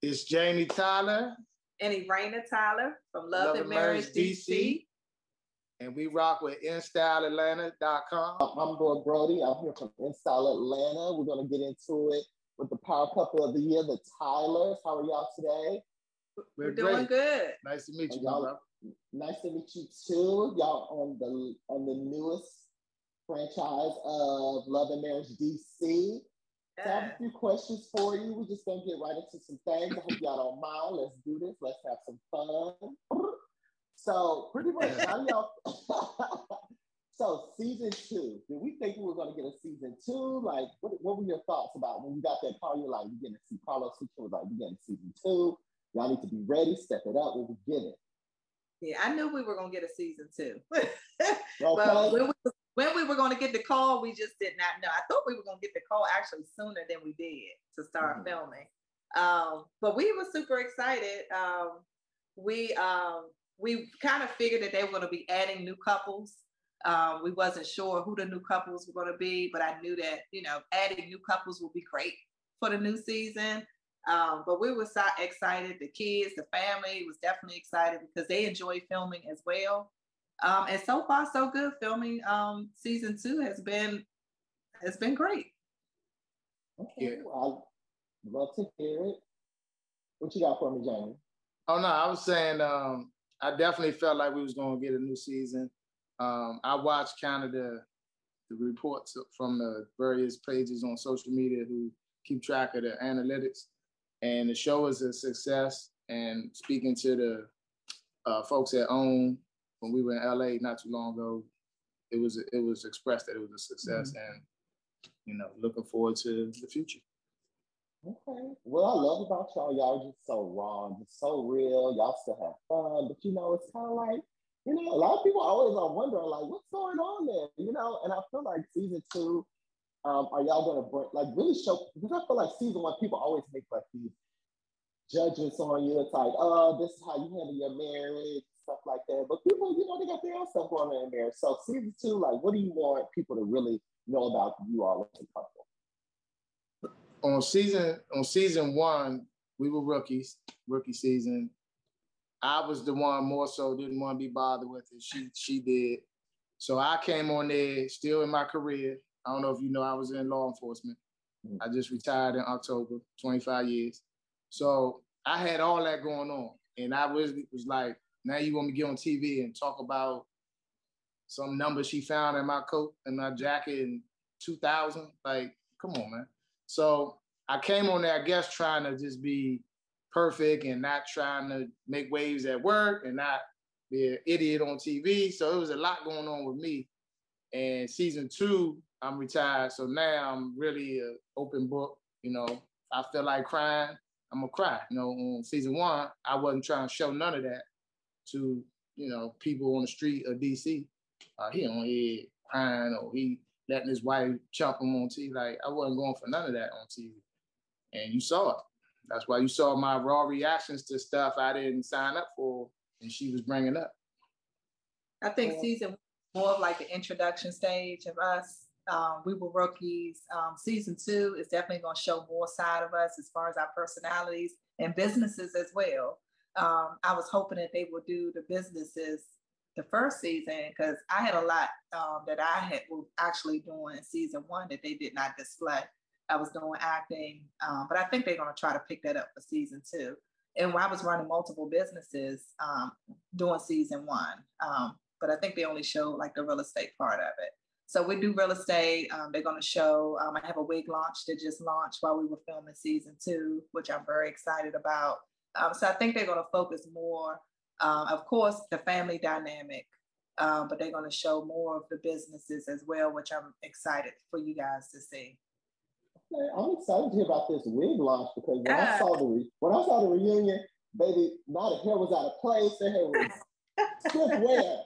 It's Jamie Tyler and Erana Tyler from Love and Marriage DC. And we rock with instyleatlanta.com. I'm Bo Brody. I'm here from InStyle Atlanta. We're going to get into it with the Power Couple of the Year, the Tylers. How are y'all today? We're doing good. Nice to meet you, y'all. Nice to meet you too. Y'all on the newest franchise of Love and Marriage DC. Yeah. So I have a few questions for you. We're just gonna get right into some things. I hope y'all don't mind. Let's do this. Let's have some fun. So pretty much, how y'all? So season two. Did we think we were gonna get a season two? Like, what were your thoughts about when you got that call? You're like, you're getting to see Carlos. He was like, you're getting season two. Y'all need to be ready. Step it up. We'll get it. Yeah, I knew we were gonna get a season two. Okay. But when we were gonna get the call, we just did not know. I thought we were gonna get the call actually sooner than we did to start filming. But we were super excited. We kind of figured that they were gonna be adding new couples. We wasn't sure who the new couples were gonna be, but I knew that adding new couples would be great for the new season. But we were so excited. The kids, the family was definitely excited because they enjoy filming as well. And so far, so good. Filming season two has been great. Okay, well, I'd love to hear it. What you got for me, Jamie? Oh no, I was saying I definitely felt like we was going to get a new season. I watched kind of the reports from the various pages on social media who keep track of the analytics. And the show is a success. And speaking to the folks at OWN, when we were in LA not too long ago, it was expressed that it was a success. Mm-hmm. And looking forward to the future. Okay. What I love about y'all are just so raw, just so real. Y'all still have fun, but it's kind of like a lot of people always are wondering like what's going on there, And I feel like season two. Are y'all going to bring, really show, because I feel like season one, people always make these judgments on you. It's like, oh, this is how you handle your marriage, stuff like that. But people, they got their own stuff going on in marriage. So season two, what do you want people to really know about you all as a couple? On season one, we were rookies, rookie season. I was the one more so didn't want to be bothered with it. She did. So I came on there still in my career. I don't know if I was in law enforcement. Mm-hmm. I just retired in October, 25 years. So I had all that going on. And I was like, now you want me to get on TV and talk about some number she found in my coat and my jacket in 2000? Like, come on, man. So I came on there, I guess, trying to just be perfect and not trying to make waves at work and not be an idiot on TV. So it was a lot going on with me. And season two, I'm retired, so now I'm really an open book. I feel like crying, I'm gonna cry. On season one, I wasn't trying to show none of that to people on the street of DC. He on here crying or he letting his wife chump him on TV. Like I wasn't going for none of that on TV, and you saw it. That's why you saw my raw reactions to stuff I didn't sign up for, and she was bringing up. I think season one was more of the introduction stage of us. We were rookies. Season two is definitely going to show more side of us as far as our personalities and businesses as well. I was hoping that they would do the businesses the first season because I had a lot that was actually doing in season one that they did not display. I was doing acting, but I think they're going to try to pick that up for season two. And I was running multiple businesses during season one, but I think they only showed the real estate part of it. So we do real estate. They're going to show, I have a wig launch that just launched while we were filming season two, which I'm very excited about. So I think they're going to focus more, of course, the family dynamic, but they're going to show more of the businesses as well, which I'm excited for you guys to see. Okay, I'm excited to hear about this wig launch because when I saw the reunion, baby, not a hair was out of place. The hair was just where.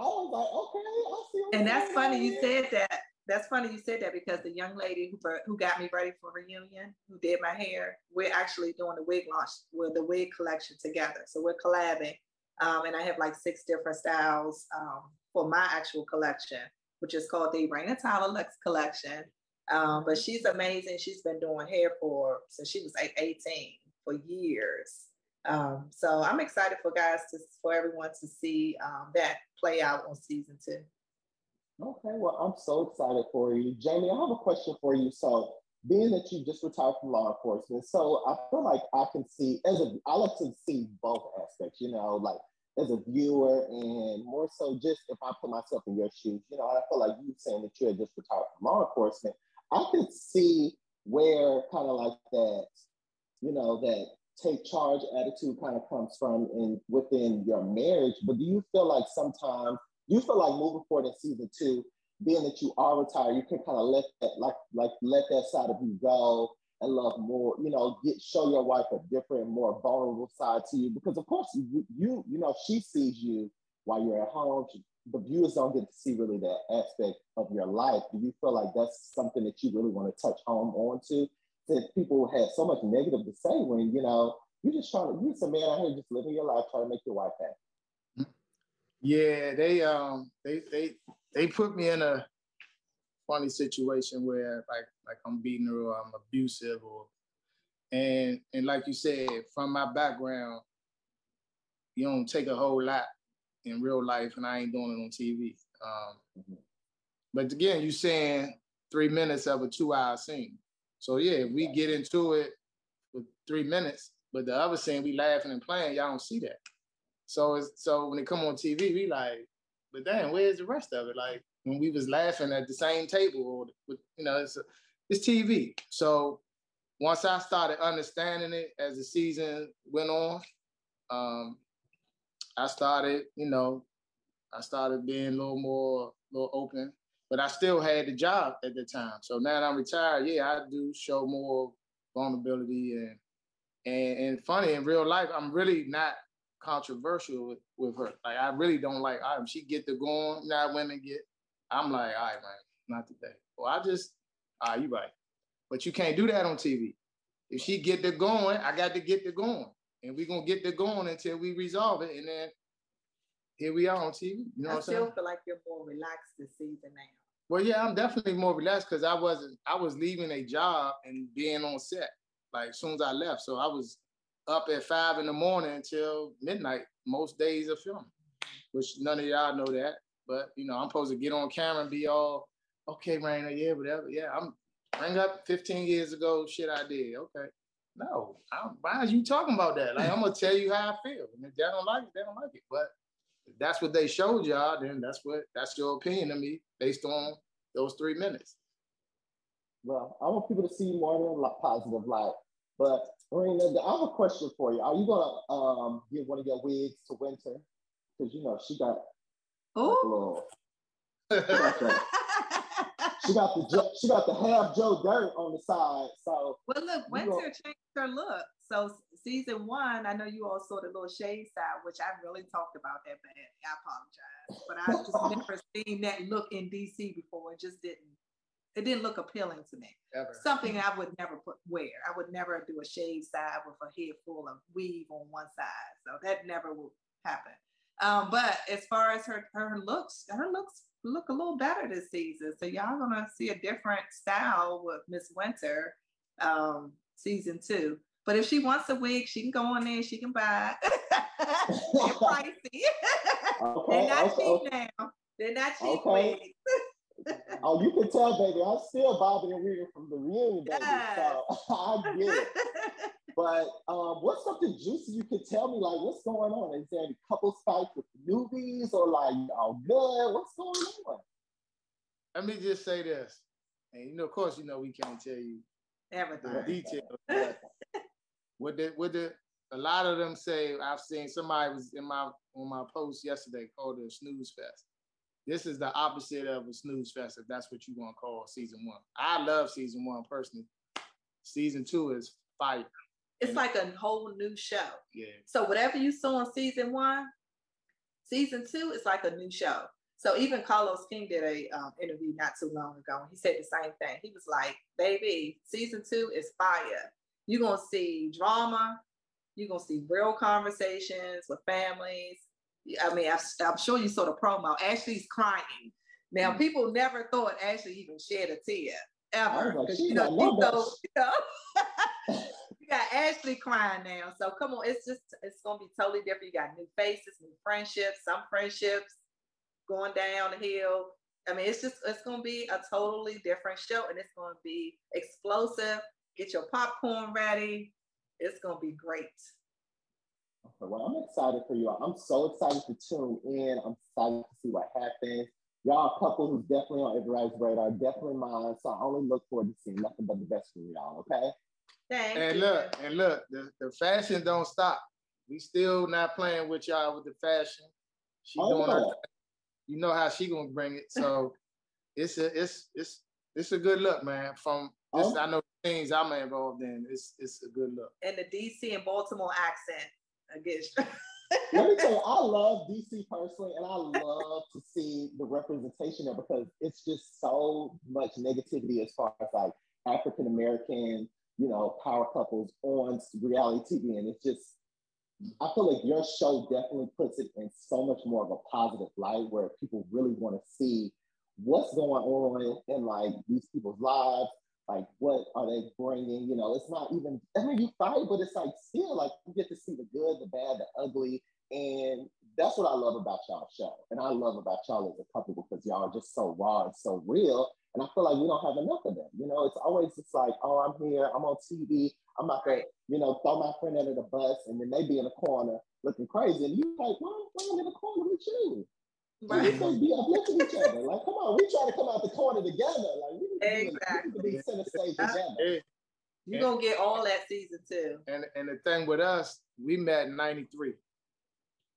I was like, okay, I see. And that's funny you said that. That's funny you said that because the young lady who got me ready for reunion, who did my hair, we're actually doing the wig launch with the wig collection together. So we're collabing. And I have 6 different styles for my actual collection, which is called the Erana Tyler Luxe Collection. But she's amazing. She's been doing hair since she was 18. for years. So I'm excited for everyone to see that play out on season 2. Okay, well, I'm so excited for you. Jamie, I have a question for you. So being that you just retired from law enforcement, so I feel like I can see, I like to see both aspects, you know, like as a viewer and more so just if I put myself in your shoes, you know, and I feel like you saying that you had just retired from law enforcement, I could see where kind of like that, you know, that take charge attitude kind of comes from within your marriage. But do you feel like sometimes, do you feel like moving forward in season 2, being that you are retired, you can kind of let that, let that side of you go and love more, you know, show your wife a different, more vulnerable side to you? Because of course, you know, she sees you while you're at home. The viewers don't get to see really that aspect of your life. Do you feel like that's something that you really want to touch home onto? Since people had so much negative to say when, you know, you're just trying to, you're just a man out here just living your life, trying to make your wife happy. Yeah, they put me in a funny situation where like I'm beating her or I'm abusive, or and like you said, from my background, you don't take a whole lot in real life, and I ain't doing it on TV. But again, you saying 3 minutes of a 2-hour scene. So yeah, if we get into it with 3 minutes, but the other scene we laughing and playing, y'all don't see that. So when it come on TV, we like, but damn, where's the rest of it? Like when we was laughing at the same table, or you know, it's TV. So once I started understanding it as the season went on, I started being a little open. But I still had the job at the time. So now that I'm retired, yeah, I do show more vulnerability and funny. In real life, I'm really not controversial with her. Like I really don't like items. She get the going, now women get, I'm like, all right, man, not today. Well, all right, you right. But you can't do that on TV. If she get the going, I got to get the going. And we're gonna get the going until we resolve it. And then here we are on TV. You know what I'm saying? I still feel like you're more relaxed this season now. Well, yeah, I'm definitely more relaxed because I was leaving a job and being on set, like as soon as I left. So I was up at 5 in the morning until midnight, most days of filming, which none of y'all know that. But, you know, I'm supposed to get on camera and be all, okay, Raina, yeah, whatever. Yeah, I'm bring up 15 years ago, shit I did. Okay. No, why are you talking about that? Like, I'm going to tell you how I feel. And if they don't like it, they don't like it. But if that's what they showed y'all, then that's your opinion of me based on those 3 minutes. Well, I want people to see more than a positive light. But Erana, I have a question for you. Are you gonna give one of your wigs to Winter? Because you know she got she got the half Joe Dirt on the side. So well, look, Winter changed her look. So season 1, I know you all saw the little shade side, which I really talked about that badly. I apologize, but I just never seen that look in DC before. It just didn't. It didn't look appealing to me. Ever. Something I would never wear. I would never do a shave side with a head full of weave on one side. So that never will happen. But as far as her looks look a little better this season. So y'all gonna see a different style with Miss Winter, season 2. But if she wants a wig, she can go on there. She can buy it. They're pricey. Okay, they're not cheap now. They're not cheap wigs. Oh, you can tell, baby, I'm still bobbing and weaving from the reunion, baby, so I get it. But what's something juicy you could tell me, like, what's going on? Is there any couple fights with the newbies, or like, oh, good, what's going on? Let me just say this, and you know, of course, you know, we can't tell you everything, details, but a lot of them say, I've seen somebody was on my post yesterday called it a snooze fest. This is the opposite of a snooze fest, if that's what you want to call season 1. I love season 1 personally. Season 2 is fire. It's like a whole new show. Yeah. So whatever you saw in season 1, season 2 is like a new show. So even Carlos King did a interview not too long ago, and he said the same thing. He was like, baby, season 2 is fire. You're going to see drama. You're going to see real conversations with families. I mean, I'm sure you saw the promo. Ashley's crying. Now, people never thought Ashley even shed a tear, ever. Because, you know, got Ashley crying now. So come on, it's just, it's going to be totally different. You got new faces, new friendships, some friendships going down the hill. I mean, it's just, it's going to be a totally different show, and it's going to be explosive. Get your popcorn ready. It's going to be great. Okay, well, I'm excited for you all. I'm so excited to tune in. I'm excited to see what happens. Y'all, a couple who's definitely on everybody's radar, definitely mine. So I only look forward to seeing nothing but the best for y'all, okay? Thank you. Look, the fashion don't stop. We still not playing with y'all with the fashion. She doing her thing. You know how she gonna bring it. So it's a good look, man. From this, I know things I'm involved in. It's a good look. And the DC and Baltimore accent, I guess. Let me tell you, I love DC personally, and I love to see the representation there, because it's just so much negativity as far as like African American, you know, power couples on reality TV, and it's just, I feel like your show definitely puts it in so much more of a positive light, where people really want to see what's going on in like these people's lives, like what are they bringing, you know. It's not even, I mean, you fight, but it's like still like you get to see the good, the bad, the ugly, and that's what I love about y'all show, and I love about y'all as a couple, because y'all are just so raw and so real, and I feel like we don't have enough of them, you know. It's always just like, oh, I'm here, I'm on TV, I'm not gonna, you know, throw my friend under the bus, and then they be in the corner looking crazy, and you like, why am I in the corner with you? Right. We're supposed to be uplifting each other. Like, come on, we try to come out the corner together. Like, we need to be center stage together. You're going to get all that season too. And the thing with us, we met in 93.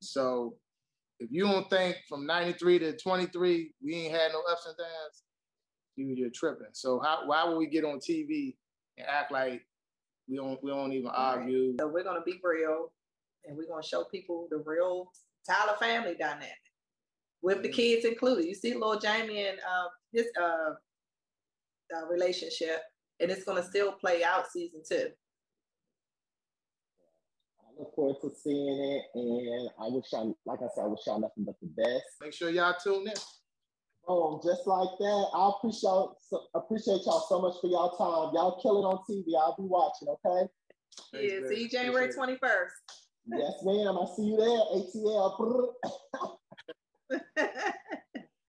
So if you don't think from 93 to 23, we ain't had no ups and downs, you're tripping. So why would we get on TV and act like we don't even argue? So we're going to be real, and we're going to show people the real Tyler family dynamic, with the kids included. You see little Jamie and his relationship, and it's gonna still play out season two. I look forward to seeing it, and I wish y'all, like I said, I wish y'all nothing but the best. Make sure y'all tune in. Oh, just like that. I appreciate y'all so much for y'all time. Y'all kill it on TV. I'll be watching, okay? Yeah, see you January 21st. Yes, ma'am, I'll see you there, ATL.